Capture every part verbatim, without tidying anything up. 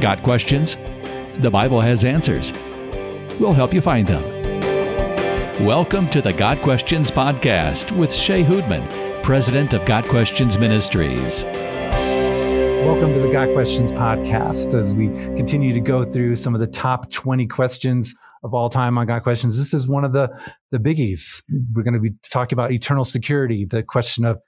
Got questions? The Bible has answers. We'll help you find them. Welcome to the Got Questions podcast with Shea Hodman, president of Got Questions Ministries. Welcome to the Got Questions podcast as we continue to go through some of the top twenty questions of all time on Got Questions. This is one of the, the biggies. We're going to be talking about eternal security, the question of,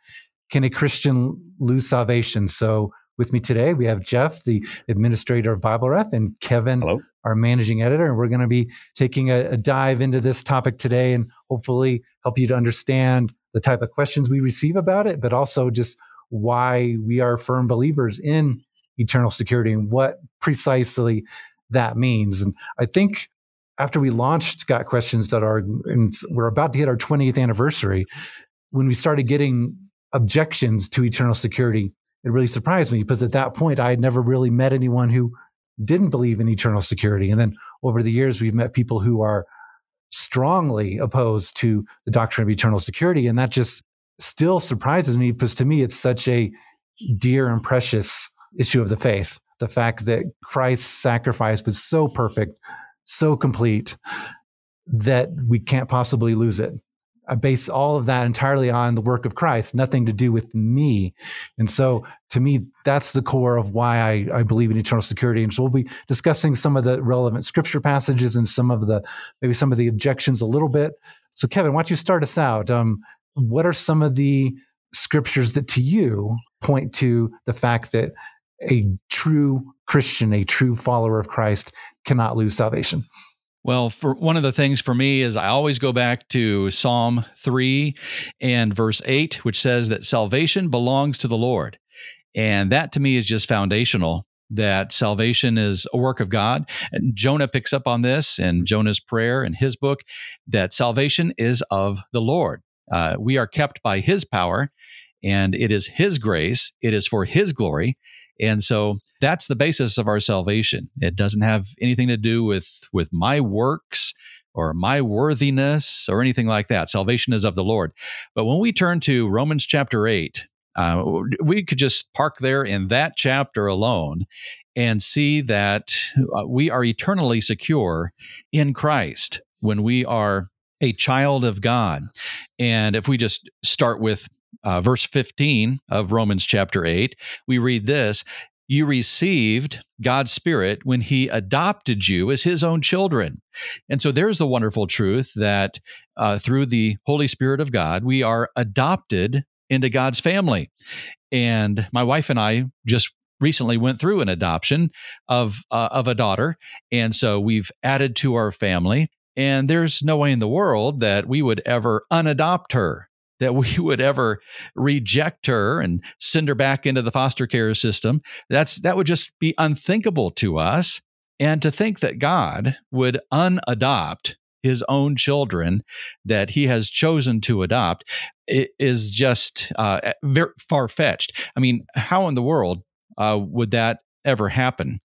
can a Christian lose salvation? So with me today, we have Jeff, the administrator of BibleRef, and Kevin, Hello. our managing editor. And we're going to be taking a, a dive into this topic today and hopefully help you to understand the type of questions we receive about it, but also just why we are firm believers in eternal security and what precisely that means. And I think after we launched Got Questions dot org, and we're about to hit our twentieth anniversary, when we started getting objections to eternal security, it really surprised me because at that point, I had never really met anyone who didn't believe in eternal security. And then over the years, we've met people who are strongly opposed to the doctrine of eternal security. And that just still surprises me because to me, it's such a dear and precious issue of the faith. The fact that Christ's sacrifice was so perfect, so complete that we can't possibly lose it. I base all of that entirely on the work of Christ, nothing to do with me. And so to me, that's the core of why I, I believe in eternal security. And so we'll be discussing some of the relevant scripture passages and some of the, maybe some of the objections a little bit. So Kevin, why don't you start us out? Um, what are some of the scriptures that to you point to the fact that a true Christian, a true follower of Christ cannot lose salvation? Well, for one of the things for me is I always go back to Psalm three and verse eight, which says that salvation belongs to the Lord. And that to me is just foundational, that salvation is a work of God. And Jonah picks up on this in Jonah's prayer in his book, that salvation is of the Lord. Uh, we are kept by his power, and it is his grace. It is for his glory. And so that's the basis of our salvation. It doesn't have anything to do with, with my works or my worthiness or anything like that. Salvation is of the Lord. But when we turn to Romans chapter eight, uh, we could just park there in that chapter alone and see that we are eternally secure in Christ when we are a child of God. And if we just start with Uh, verse fifteen of Romans chapter eight, we read this, "You received God's Spirit when he adopted you as his own children." And so there's the wonderful truth that uh, through the Holy Spirit of God, we are adopted into God's family. And my wife and I just recently went through an adoption of uh, of a daughter. And so we've added to our family. And there's no way in the world that we would ever unadopt her, that we would ever reject her and send her back into the foster care system. That's that would just be unthinkable to us. And to think that God would unadopt his own children that he has chosen to adopt is just uh, very far-fetched. I mean, how in the world uh, would that ever happen?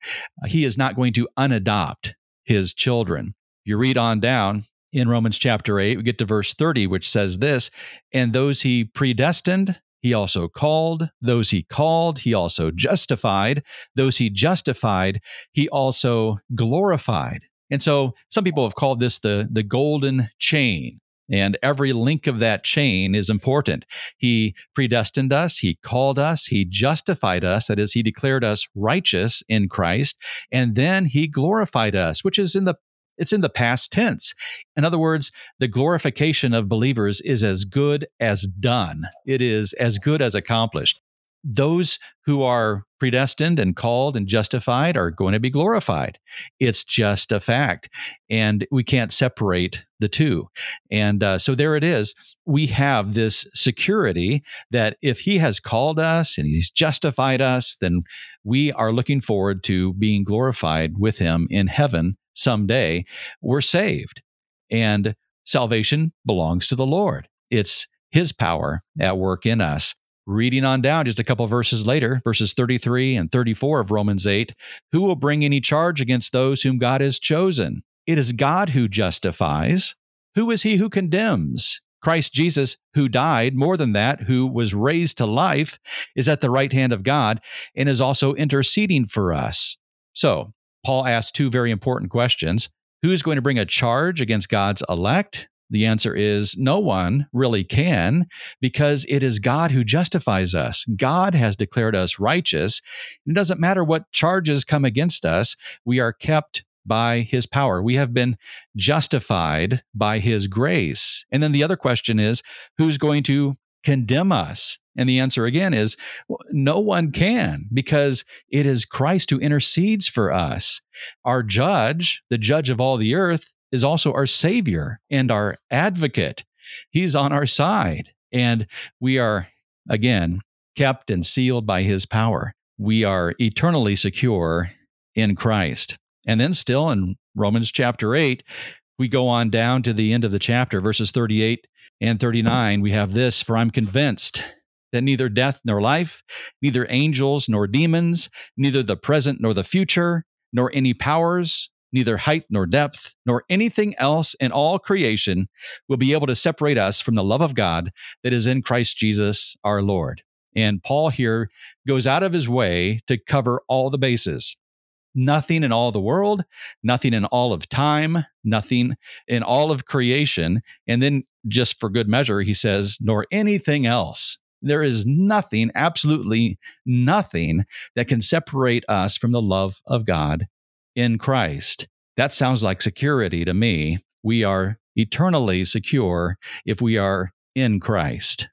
He is not going to unadopt his children. You read on down. In Romans chapter eight, we get to verse thirty, which says this, "And those he predestined, he also called. Those he called, he also justified. Those he justified, he also glorified." And so some people have called this the, the golden chain, and every link of that chain is important. He predestined us, he called us, he justified us, that is, he declared us righteous in Christ, and then he glorified us, which is in the It's in the past tense. In other words, the glorification of believers is as good as done. It is as good as accomplished. Those who are predestined and called and justified are going to be glorified. It's just a fact. And we can't separate the two. And uh, so there it is. We have this security that if he has called us and he's justified us, then we are looking forward to being glorified with him in heaven. Someday we're saved, and salvation belongs to the Lord. It's his power at work in us. Reading on down just a couple of verses later, verses thirty-three and thirty-four of Romans eight, "Who will bring any charge against those whom God has chosen? It is God who justifies. Who is he who condemns? Christ Jesus, who died, more than that, who was raised to life, is at the right hand of God and is also interceding for us. So Paul asks two very important questions. Who is going to bring a charge against God's elect? The answer is no one really can, because it is God who justifies us. God has declared us righteous. It doesn't matter what charges come against us. We are kept by his power. We have been justified by his grace. And then the other question is, who's going to condemn us? And the answer again is no one can, because it is Christ who intercedes for us. Our judge, the judge of all the earth, is also our Savior and our advocate. He's on our side, and we are, again, kept and sealed by his power. We are eternally secure in Christ. And then still in Romans chapter eight, we go on down to the end of the chapter, verses thirty-eight and thirty-nine, we have this: for I'm convinced that neither death nor life, neither angels nor demons, neither the present nor the future, nor any powers, neither height nor depth, nor anything else in all creation will be able to separate us from the love of God that is in Christ Jesus our Lord. And Paul here goes out of his way to cover all the bases. Nothing in all the world, nothing in all of time, nothing in all of creation. And then just for good measure, he says, nor anything else. There is nothing, absolutely nothing, that can separate us from the love of God in Christ. That sounds like security to me. We are eternally secure if we are in Christ.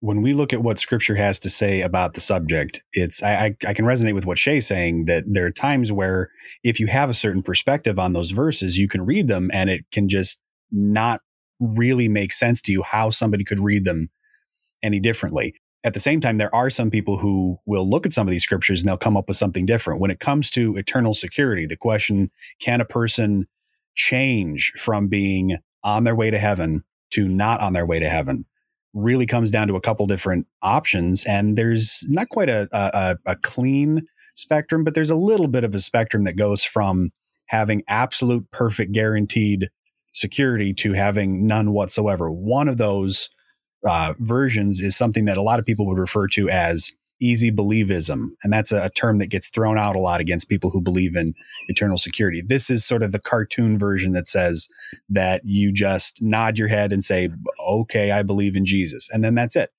When we look at what Scripture has to say about the subject, it's I, I can resonate with what Shea's saying, that there are times where if you have a certain perspective on those verses, you can read them and it can just not really make sense to you how somebody could read them any differently. At the same time, there are some people who will look at some of these scriptures and they'll come up with something different. When it comes to eternal security, the question, can a person change from being on their way to heaven to not on their way to heaven, really comes down to a couple different options. And there's not quite a, a, a clean spectrum, but there's a little bit of a spectrum that goes from having absolute, perfect, guaranteed security to having none whatsoever. One of those uh, versions is something that a lot of people would refer to as easy believism. And that's a, a term that gets thrown out a lot against people who believe in eternal security. This is sort of the cartoon version that says that you just nod your head and say, okay, I believe in Jesus. And then that's it.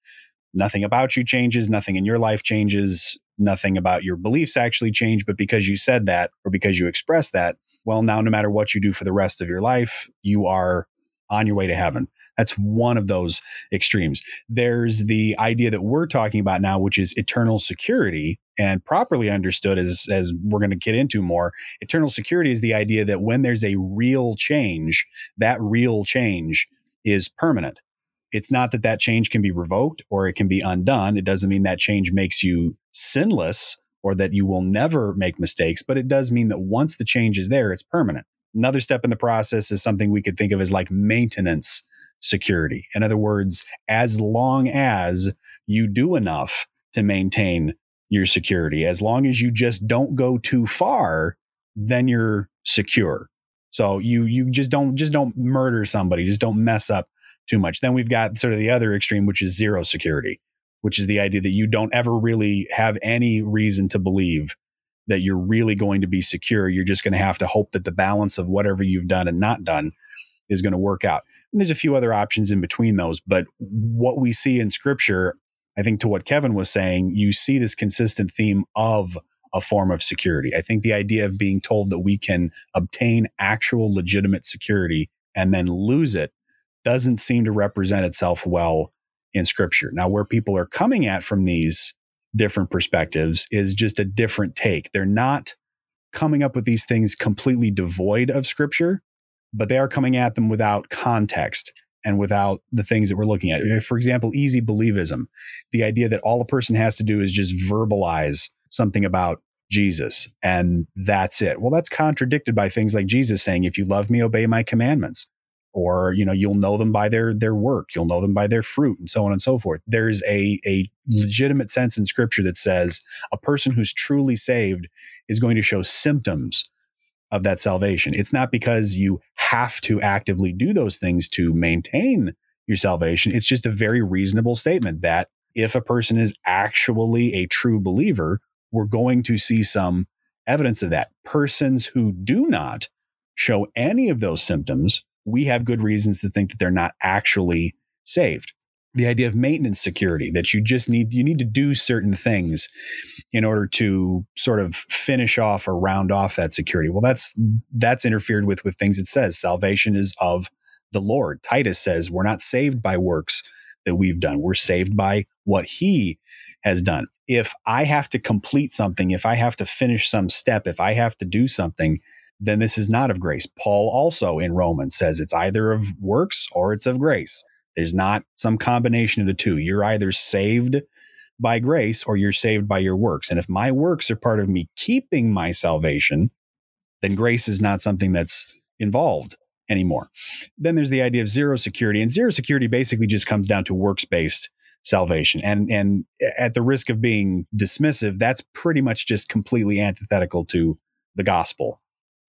Nothing about you changes. Nothing in your life changes. Nothing about your beliefs actually change. But because you said that, or because you expressed that, well, now, no matter what you do for the rest of your life, you are on your way to heaven. That's one of those extremes. There's the idea that we're talking about now, which is eternal security, and properly understood, as, as we're going to get into more, eternal security is the idea that when there's a real change, that real change is permanent. It's not that that change can be revoked or it can be undone. It doesn't mean that change makes you sinless or that you will never make mistakes, but it does mean that once the change is there, it's permanent. Another step in the process is something we could think of as like maintenance security. In other words, as long as you do enough to maintain your security, as long as you just don't go too far, then you're secure. So you you just don't just don't murder somebody, just don't mess up too much. Then we've got sort of the other extreme, which is zero security, which is the idea that you don't ever really have any reason to believe that you're really going to be secure. You're just going to have to hope that the balance of whatever you've done and not done is going to work out. And there's a few other options in between those. But what we see in Scripture, I think to what Kevin was saying, you see this consistent theme of a form of security. I think the idea of being told that we can obtain actual legitimate security and then lose it doesn't seem to represent itself well in Scripture. Now, where people are coming at from these different perspectives is just a different take. They're not coming up with these things completely devoid of Scripture, but they are coming at them without context and without the things that we're looking at. For example, easy believism, the idea that all a person has to do is just verbalize something about Jesus and that's it. Well, that's contradicted by things like Jesus saying, if you love me, obey my commandments, or, you know, you'll know them by their, their work, you'll know them by their fruit, and so on and so forth. There's a, a legitimate sense in Scripture that says a person who's truly saved is going to show symptoms of that salvation. It's not because you have to actively do those things to maintain your salvation. It's just a very reasonable statement that if a person is actually a true believer, we're going to see some evidence of that. Persons who do not show any of those symptoms, we have good reasons to think that they're not actually saved. The idea of maintenance security, that you just need, you need to do certain things in order to sort of finish off or round off that security. Well, that's, that's interfered with, with things. It says salvation is of the Lord. Titus says we're not saved by works that we've done. We're saved by what he has done. If I have to complete something, if I have to finish some step, if I have to do something, then this is not of grace. Paul also in Romans says it's either of works or it's of grace. There's not some combination of the two. You're either saved by grace or you're saved by your works. And if my works are part of me keeping my salvation, then grace is not something that's involved anymore. Then there's the idea of zero security. And zero security basically just comes down to works-based salvation. And, and at the risk of being dismissive, that's pretty much just completely antithetical to the gospel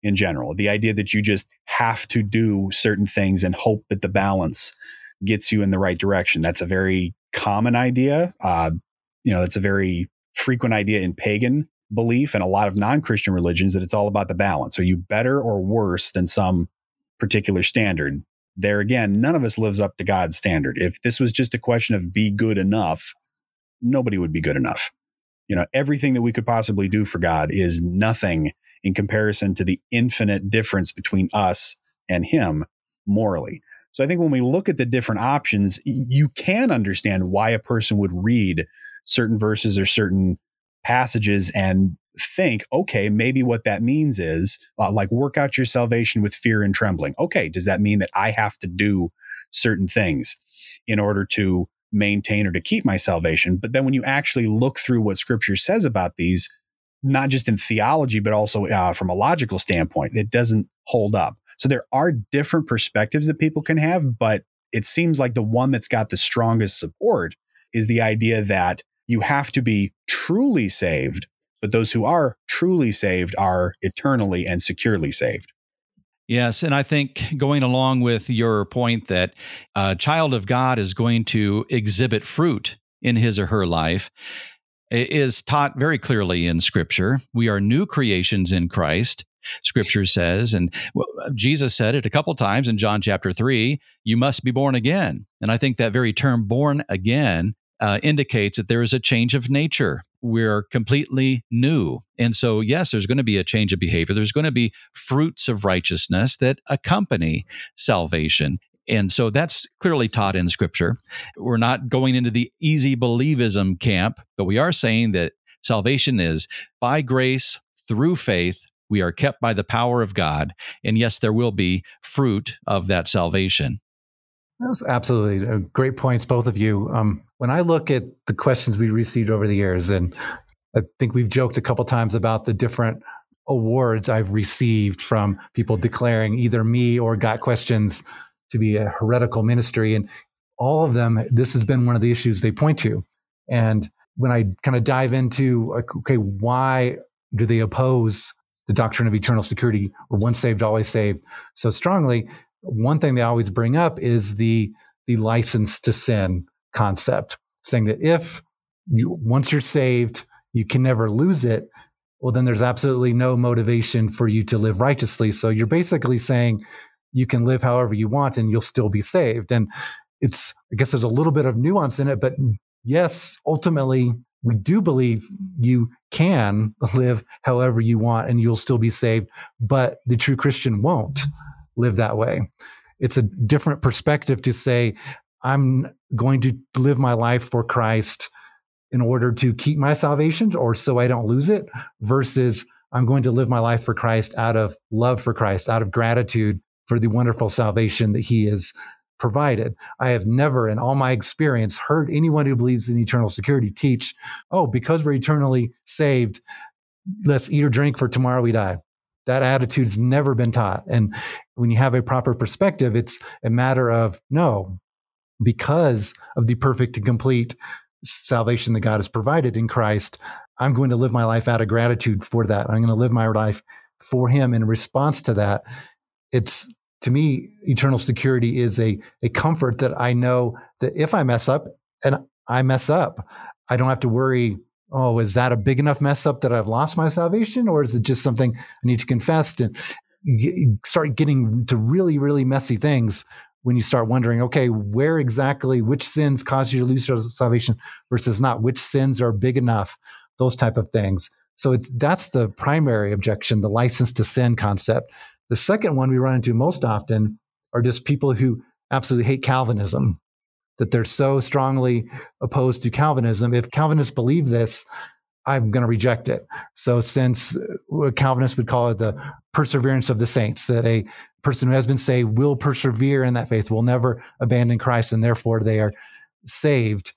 in general. The idea that you just have to do certain things and hope that the balance gets you in the right direction. That's a very common idea. Uh, you know, that's a very frequent idea in pagan belief and a lot of non-Christian religions, that it's all about the balance. Are you better or worse than some particular standard? There again, none of us lives up to God's standard. If this was just a question of be good enough, nobody would be good enough. You know, everything that we could possibly do for God is nothing in comparison to the infinite difference between us and him morally. So I think when we look at the different options, you can understand why a person would read certain verses or certain passages and think, okay, maybe what that means is uh, like work out your salvation with fear and trembling. Okay, does that mean that I have to do certain things in order to maintain or to keep my salvation? But then when you actually look through what scripture says about these, not just in theology, but also uh, from a logical standpoint, it doesn't hold up. So there are different perspectives that people can have, but it seems like the one that's got the strongest support is the idea that you have to be truly saved, but those who are truly saved are eternally and securely saved. Yes, and I think going along with your point that a child of God is going to exhibit fruit in his or her life is taught very clearly in Scripture. We are new creations in Christ. Scripture says, and Jesus said it a couple times in John chapter three, you must be born again. And I think that very term born again uh, indicates that there is a change of nature. We're completely new. And so, yes, there's going to be a change of behavior. There's going to be fruits of righteousness that accompany salvation. And so that's clearly taught in Scripture. We're not going into the easy believism camp, but we are saying that salvation is by grace through faith. We are kept by the power of God. And yes, there will be fruit of that salvation. That's absolutely great points, both of you. Um, when I look at the questions we received over the years, and I think we've joked a couple times about the different awards I've received from people declaring either me or Got Questions to be a heretical ministry. And all of them, this has been one of the issues they point to. And when I kind of dive into, okay, why do they oppose the doctrine of eternal security, or once saved, always saved, so strongly, one thing they always bring up is the the license to sin concept, saying that if you, once you're saved, you can never lose it. Well, then there's absolutely no motivation for you to live righteously. So you're basically saying you can live however you want and you'll still be saved. And it's, I guess there's a little bit of nuance in it, but yes, ultimately, we do believe you can live however you want and you'll still be saved, but the true Christian won't live that way. It's a different perspective to say, I'm going to live my life for Christ in order to keep my salvation or so I don't lose it, versus I'm going to live my life for Christ out of love for Christ, out of gratitude for the wonderful salvation that he is provided. I have never in all my experience heard anyone who believes in eternal security teach, oh, because we're eternally saved, let's eat or drink for tomorrow we die. That attitude's never been taught. And when you have a proper perspective, it's a matter of no, because of the perfect and complete salvation that God has provided in Christ, I'm going to live my life out of gratitude for that. I'm going to live my life for him in response to that. It's To me, eternal security is a, a comfort that I know that if I mess up, and I mess up, I don't have to worry oh, is that a big enough mess up that I've lost my salvation? Or is it just something I need to confess? And g- start getting to really, really messy things when you start wondering, okay, where exactly, which sins cause you to lose your salvation versus not, which sins are big enough, those type of things. So it's that's the primary objection, the license to sin concept. The second one we run into most often are just people who absolutely hate Calvinism, that they're so strongly opposed to Calvinism. If Calvinists believe this, I'm going to reject it. So since Calvinists would call it the perseverance of the saints, that a person who has been saved will persevere in that faith, will never abandon Christ, and therefore they are saved.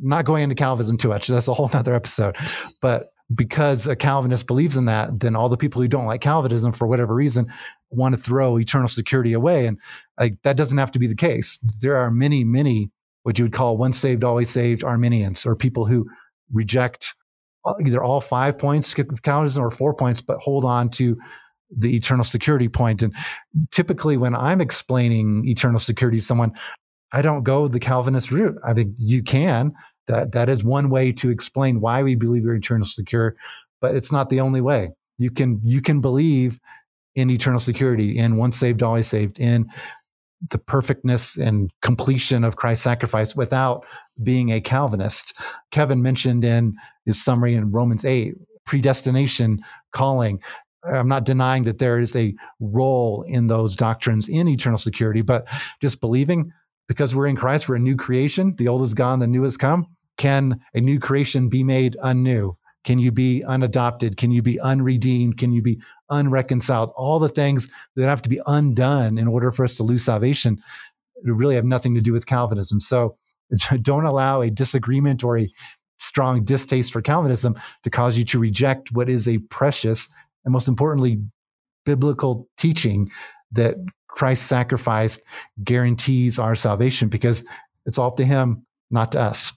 Not going into Calvinism too much. That's a whole other episode. But because a Calvinist believes in that, then all the people who don't like Calvinism for whatever reason want to throw eternal security away. And like, that doesn't have to be the case. There are many, many what you would call once saved, always saved Arminians, or people who reject either all five points of Calvinism or four points, but hold on to the eternal security point. And typically when I'm explaining eternal security to someone, I don't go the Calvinist route. I think you can. That that is one way to explain why we believe we're eternal secure, but it's not the only way. You can you can believe in eternal security, in once saved, always saved, in the perfectness and completion of Christ's sacrifice without being a Calvinist. Kevin mentioned in his summary in Romans eight, predestination, calling. I'm not denying that there is a role in those doctrines in eternal security, but just believing because we're in Christ, we're a new creation. The old is gone, the new has come. Can a new creation be made anew? Can you be unadopted? Can you be unredeemed? Can you be unreconciled? All the things that have to be undone in order for us to lose salvation really have nothing to do with Calvinism. So don't allow a disagreement or a strong distaste for Calvinism to cause you to reject what is a precious and, most importantly, biblical teaching that Christ sacrificed guarantees our salvation, because it's all to him, not to us.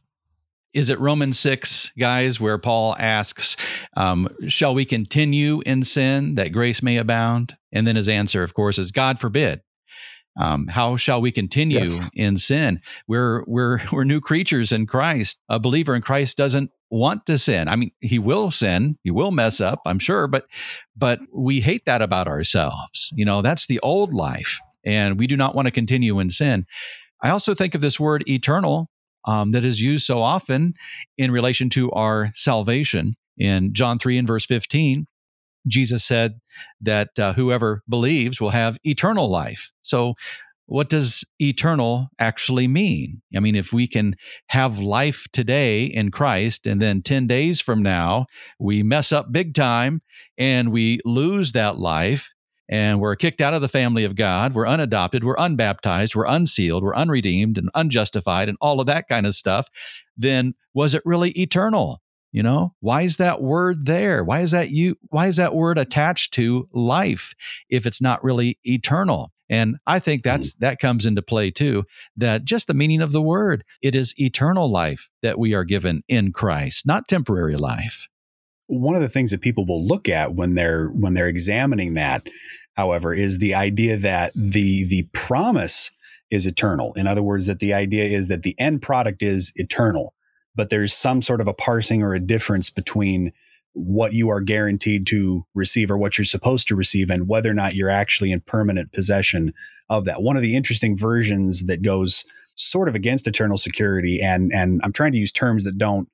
Is it Romans six, guys, where Paul asks, um, shall we continue in sin that grace may abound? And then his answer, of course, is God forbid. Um, how shall we continue yes. in sin? We're we're we're new creatures in Christ. A believer in Christ doesn't want to sin. I mean, he will sin, he will mess up, I'm sure, but but we hate that about ourselves. You know, that's the old life, and we do not want to continue in sin. I also think of this word eternal. Um, that is used so often in relation to our salvation. In John three and verse fifteen, Jesus said that uh, whoever believes will have eternal life. So what does eternal actually mean? I mean, if we can have life today in Christ, and then ten days from now, we mess up big time and we lose that life, and we're kicked out of the family of God, we're unadopted, we're unbaptized, we're unsealed, we're unredeemed and unjustified and all of that kind of stuff, then was it really eternal? You know, why is that word there? Why is that you? Why is that word attached to life if it's not really eternal? And I think that's that comes into play too, that just the meaning of the word, it is eternal life that we are given in Christ, not temporary life. One of the things that people will look at when they're when they're examining that, however, is the idea that the the promise is eternal. In other words, that the idea is that the end product is eternal, but there's some sort of a parsing or a difference between what you are guaranteed to receive or what you're supposed to receive and whether or not you're actually in permanent possession of that. One of the interesting versions that goes sort of against eternal security, and and I'm trying to use terms that don't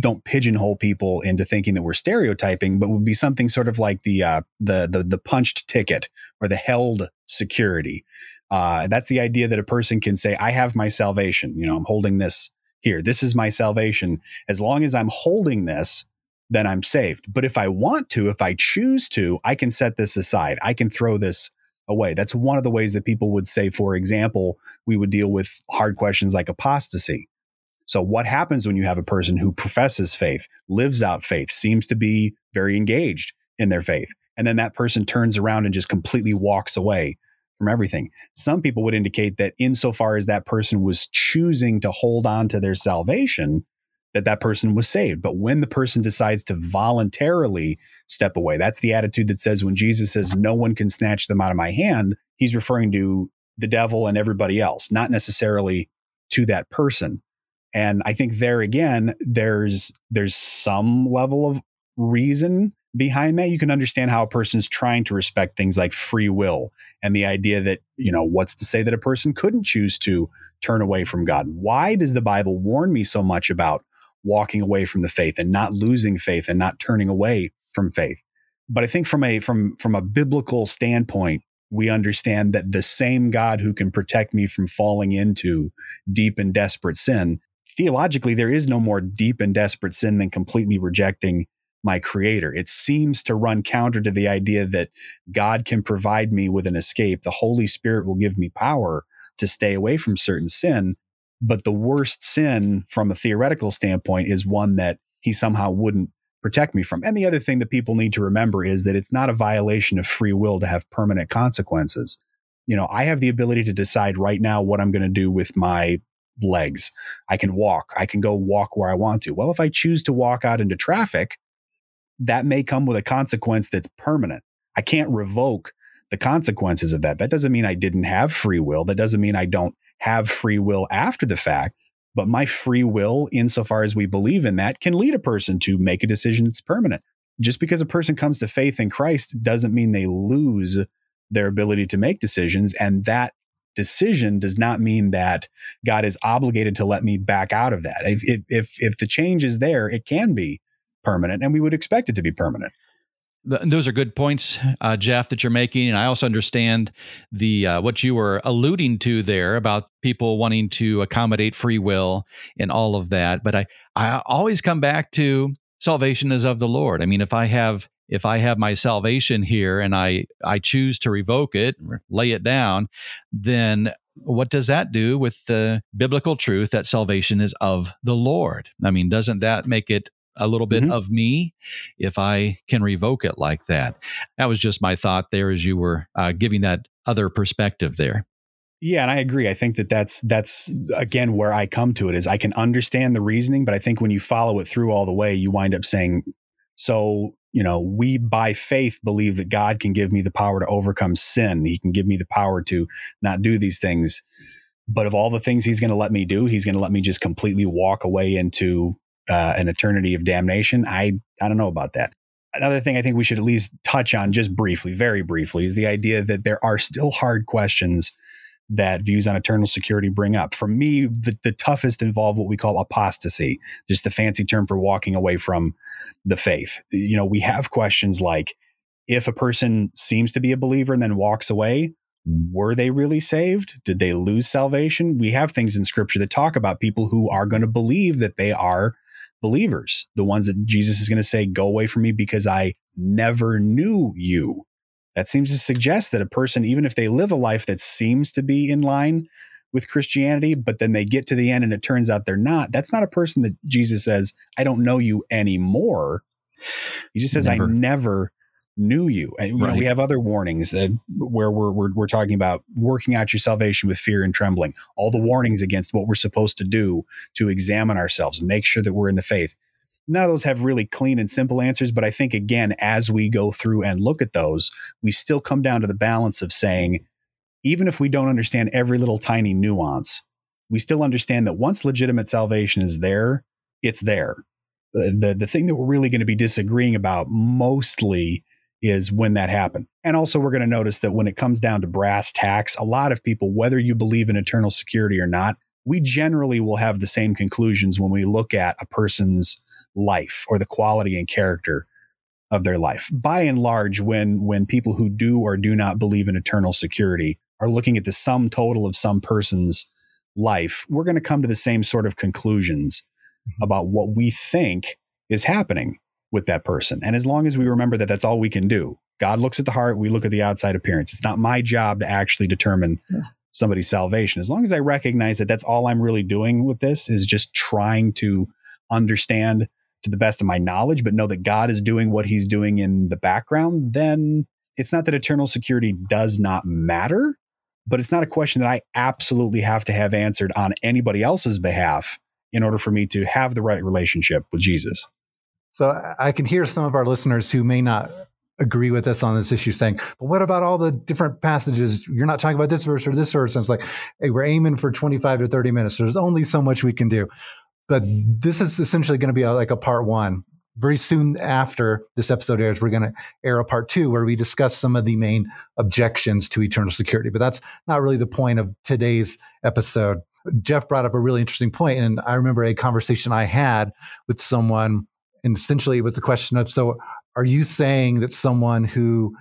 don't pigeonhole people into thinking that we're stereotyping, but would be something sort of like the uh, the, the the punched ticket or the held security. Uh, that's the idea that a person can say, I have my salvation. You know, I'm holding this here. This is my salvation. As long as I'm holding this, then I'm saved. But if I want to, if I choose to, I can set this aside. I can throw this away. That's one of the ways that people would say, for example, we would deal with hard questions like apostasy. So what happens when you have a person who professes faith, lives out faith, seems to be very engaged in their faith, and then that person turns around and just completely walks away from everything? Some people would indicate that insofar as that person was choosing to hold on to their salvation, that that person was saved. But when the person decides to voluntarily step away, that's the attitude that says when Jesus says, no one can snatch them out of my hand, he's referring to the devil and everybody else, not necessarily to that person. And I think there again, there's there's some level of reason behind that. You can understand how a person's trying to respect things like free will and the idea that, you know, what's to say that a person couldn't choose to turn away from God? Why does the Bible warn me so much about walking away from the faith and not losing faith and not turning away from faith? But I think from a from from a biblical standpoint, we understand that the same God who can protect me from falling into deep and desperate sin, theologically, there is no more deep and desperate sin than completely rejecting my Creator. It seems to run counter to the idea that God can provide me with an escape. The Holy Spirit will give me power to stay away from certain sin. But the worst sin from a theoretical standpoint is one that he somehow wouldn't protect me from. And the other thing that people need to remember is that it's not a violation of free will to have permanent consequences. You know, I have the ability to decide right now what I'm going to do with my legs. I can walk. I can go walk where I want to. Well, if I choose to walk out into traffic, that may come with a consequence that's permanent. I can't revoke the consequences of that. That doesn't mean I didn't have free will. That doesn't mean I don't have free will after the fact. But my free will, insofar as we believe in that, can lead a person to make a decision that's permanent. Just because a person comes to faith in Christ doesn't mean they lose their ability to make decisions. And that decision does not mean that God is obligated to let me back out of that. If, if, if, if the change is there, it can be permanent, and we would expect it to be permanent. Those are good points, uh, Jeff, that you're making. And I also understand the uh, what you were alluding to there about people wanting to accommodate free will and all of that. But I, I always come back to salvation is of the Lord. I mean, if I have if I have my salvation here and I, I choose to revoke it, lay it down, then what does that do with the biblical truth that salvation is of the Lord? I mean, doesn't that make it a little bit mm-hmm. of me if I can revoke it like that? That was just my thought there as you were uh, giving that other perspective there. Yeah, and I agree. I think that that's, that's again, where I come to it is I can understand the reasoning, but I think when you follow it through all the way, you wind up saying, so, you know, we by faith believe that God can give me the power to overcome sin. He can give me the power to not do these things. But of all the things he's going to let me do, he's going to let me just completely walk away into Uh, an eternity of damnation. I, I don't know about that. Another thing I think we should at least touch on just briefly, very briefly, is the idea that there are still hard questions that views on eternal security bring up. For me, the, the toughest involve what we call apostasy, just the fancy term for walking away from the faith. You know, we have questions like, if a person seems to be a believer and then walks away, were they really saved? Did they lose salvation? We have things in Scripture that talk about people who are going to believe that they are believers, the ones that Jesus is going to say, go away from me because I never knew you. That seems to suggest that a person, even if they live a life that seems to be in line with Christianity, but then they get to the end and it turns out they're not, that's not a person that Jesus says, I don't know you anymore. He just says, never. I never knew you. And you right. know, we have other warnings uh, where we're, we're, we're talking about working out your salvation with fear and trembling, all the warnings against what we're supposed to do to examine ourselves, make sure that we're in the faith. None of those have really clean and simple answers. But I think, again, as we go through and look at those, we still come down to the balance of saying, even if we don't understand every little tiny nuance, we still understand that once legitimate salvation is there, it's there. The, the, the thing that we're really going to be disagreeing about mostly is when that happened. And also we're going to notice that when it comes down to brass tacks, a lot of people, whether you believe in eternal security or not, we generally will have the same conclusions when we look at a person's life or the quality and character of their life. By and large, when when people who do or do not believe in eternal security are looking at the sum total of some person's life, we're going to come to the same sort of conclusions about what we think is happening with that person. And as long as we remember that, that's all we can do. God looks at the heart. We look at the outside appearance. It's not my job to actually determine yeah. somebody's salvation. As long as I recognize that that's all I'm really doing with this is just trying to understand to the best of my knowledge, but know that God is doing what he's doing in the background, then it's not that eternal security does not matter, but it's not a question that I absolutely have to have answered on anybody else's behalf in order for me to have the right relationship with Jesus. So I can hear some of our listeners who may not agree with us on this issue saying, but what about all the different passages? You're not talking about this verse or this verse. And it's like, hey, we're aiming for twenty-five to thirty minutes. There's only so much we can do. But this is essentially going to be a, like a part one. Very soon after this episode airs, we're going to air a part two where we discuss some of the main objections to eternal security. But that's not really the point of today's episode. Jeff brought up a really interesting point, and I remember a conversation I had with someone, and essentially it was the question of, so are you saying that someone who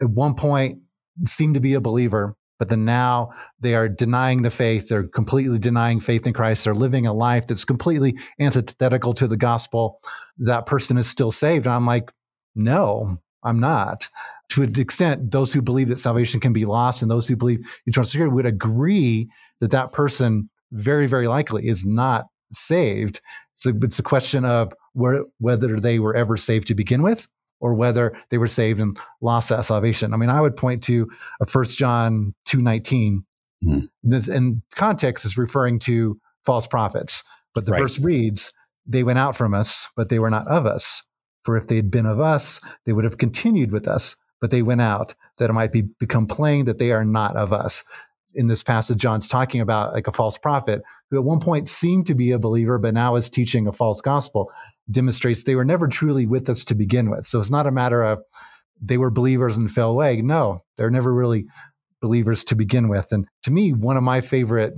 at one point seemed to be a believer, but then now they are denying the faith, they're completely denying faith in Christ, they're living a life that's completely antithetical to the gospel, that person is still saved? And I'm like, no, I'm not. To an extent, those who believe that salvation can be lost and those who believe eternal security would agree that that person very, very likely is not saved. So it's a question of where, whether they were ever saved to begin with, or whether they were saved and lost that salvation. I mean, I would point to First John two nineteen. Mm. This, and context is referring to false prophets. But the right. verse reads, they went out from us, but they were not of us. For if they had been of us, they would have continued with us. But they went out, that it might be become plain that they are not of us. In this passage, John's talking about like a false prophet who at one point seemed to be a believer, but now is teaching a false gospel, demonstrates they were never truly with us to begin with. So it's not a matter of they were believers and fell away. No, they're never really believers to begin with. And to me, one of my favorite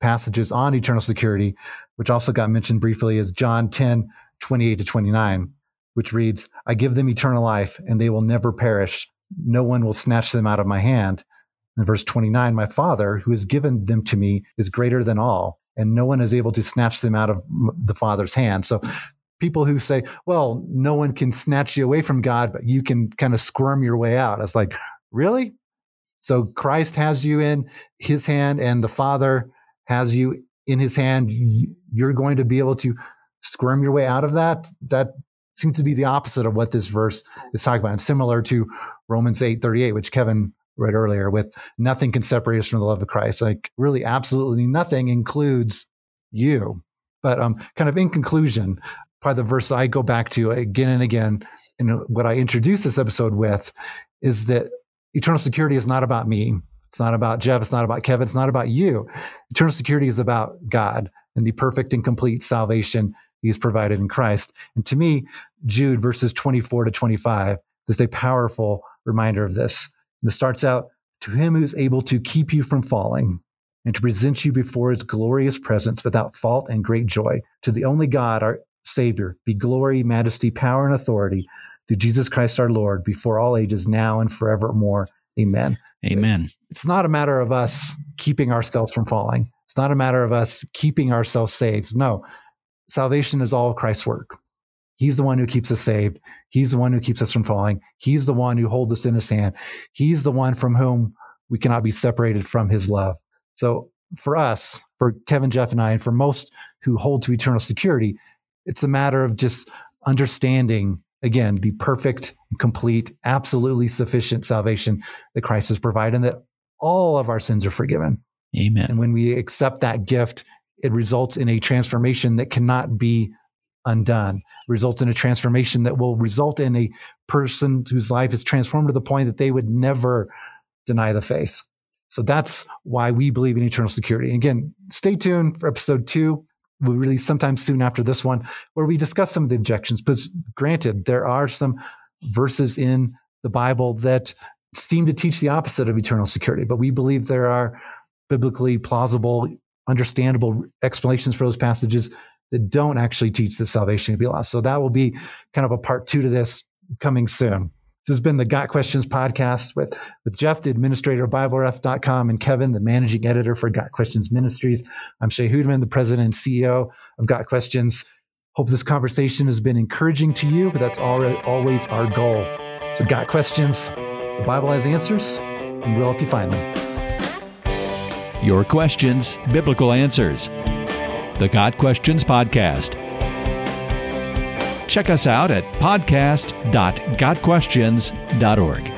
passages on eternal security, which also got mentioned briefly, is John ten, twenty-eight to twenty-nine, which reads, I give them eternal life and they will never perish. No one will snatch them out of my hand. In verse twenty-nine, my Father, who has given them to me, is greater than all, and no one is able to snatch them out of the Father's hand. So people who say, well, no one can snatch you away from God, but you can kind of squirm your way out. It's like, really? So Christ has you in his hand, and the Father has you in his hand. You're going to be able to squirm your way out of that? That seems to be the opposite of what this verse is talking about. And similar to Romans eight thirty-eight, which Kevin read earlier, with nothing can separate us from the love of Christ. Like really, absolutely nothing includes you. But um, kind of in conclusion, part of the verse I go back to again and again, and what I introduce this episode with, is that eternal security is not about me. It's not about Jeff. It's not about Kevin. It's not about you. Eternal security is about God and the perfect and complete salvation he has provided in Christ. And to me, Jude verses twenty-four to twenty-five is a powerful reminder of this. It starts out, to him who is able to keep you from falling and to present you before his glorious presence without fault and great joy. To the only God, our Savior, be glory, majesty, power, and authority through Jesus Christ our Lord before all ages, now and forevermore. Amen. Amen. It's not a matter of us keeping ourselves from falling. It's not a matter of us keeping ourselves saved. No, salvation is all Christ's work. He's the one who keeps us saved. He's the one who keeps us from falling. He's the one who holds us in his hand. He's the one from whom we cannot be separated from his love. So for us, for Kevin, Jeff, and I, and for most who hold to eternal security, it's a matter of just understanding, again, the perfect, complete, absolutely sufficient salvation that Christ has provided, and that all of our sins are forgiven. Amen. And when we accept that gift, it results in a transformation that cannot be undone, results in a transformation that will result in a person whose life is transformed to the point that they would never deny the faith. So that's why we believe in eternal security. And again, stay tuned for episode two. We'll release sometime soon after this one, where we discuss some of the objections. But granted, there are some verses in the Bible that seem to teach the opposite of eternal security, but we believe there are biblically plausible, understandable explanations for those passages that don't actually teach that salvation to be lost. So that will be kind of a part two to this coming soon. This has been the Got Questions podcast with, with Jeff, the administrator of Bible Ref dot com, and Kevin, the managing editor for Got Questions Ministries. I'm Shea Hodman, the president and C E O of Got Questions. Hope this conversation has been encouraging to you, but that's always our goal. So Got Questions, the Bible has answers, and we'll help you find them. Your questions, biblical answers. The Got Questions Podcast. Check us out at podcast dot got questions dot org.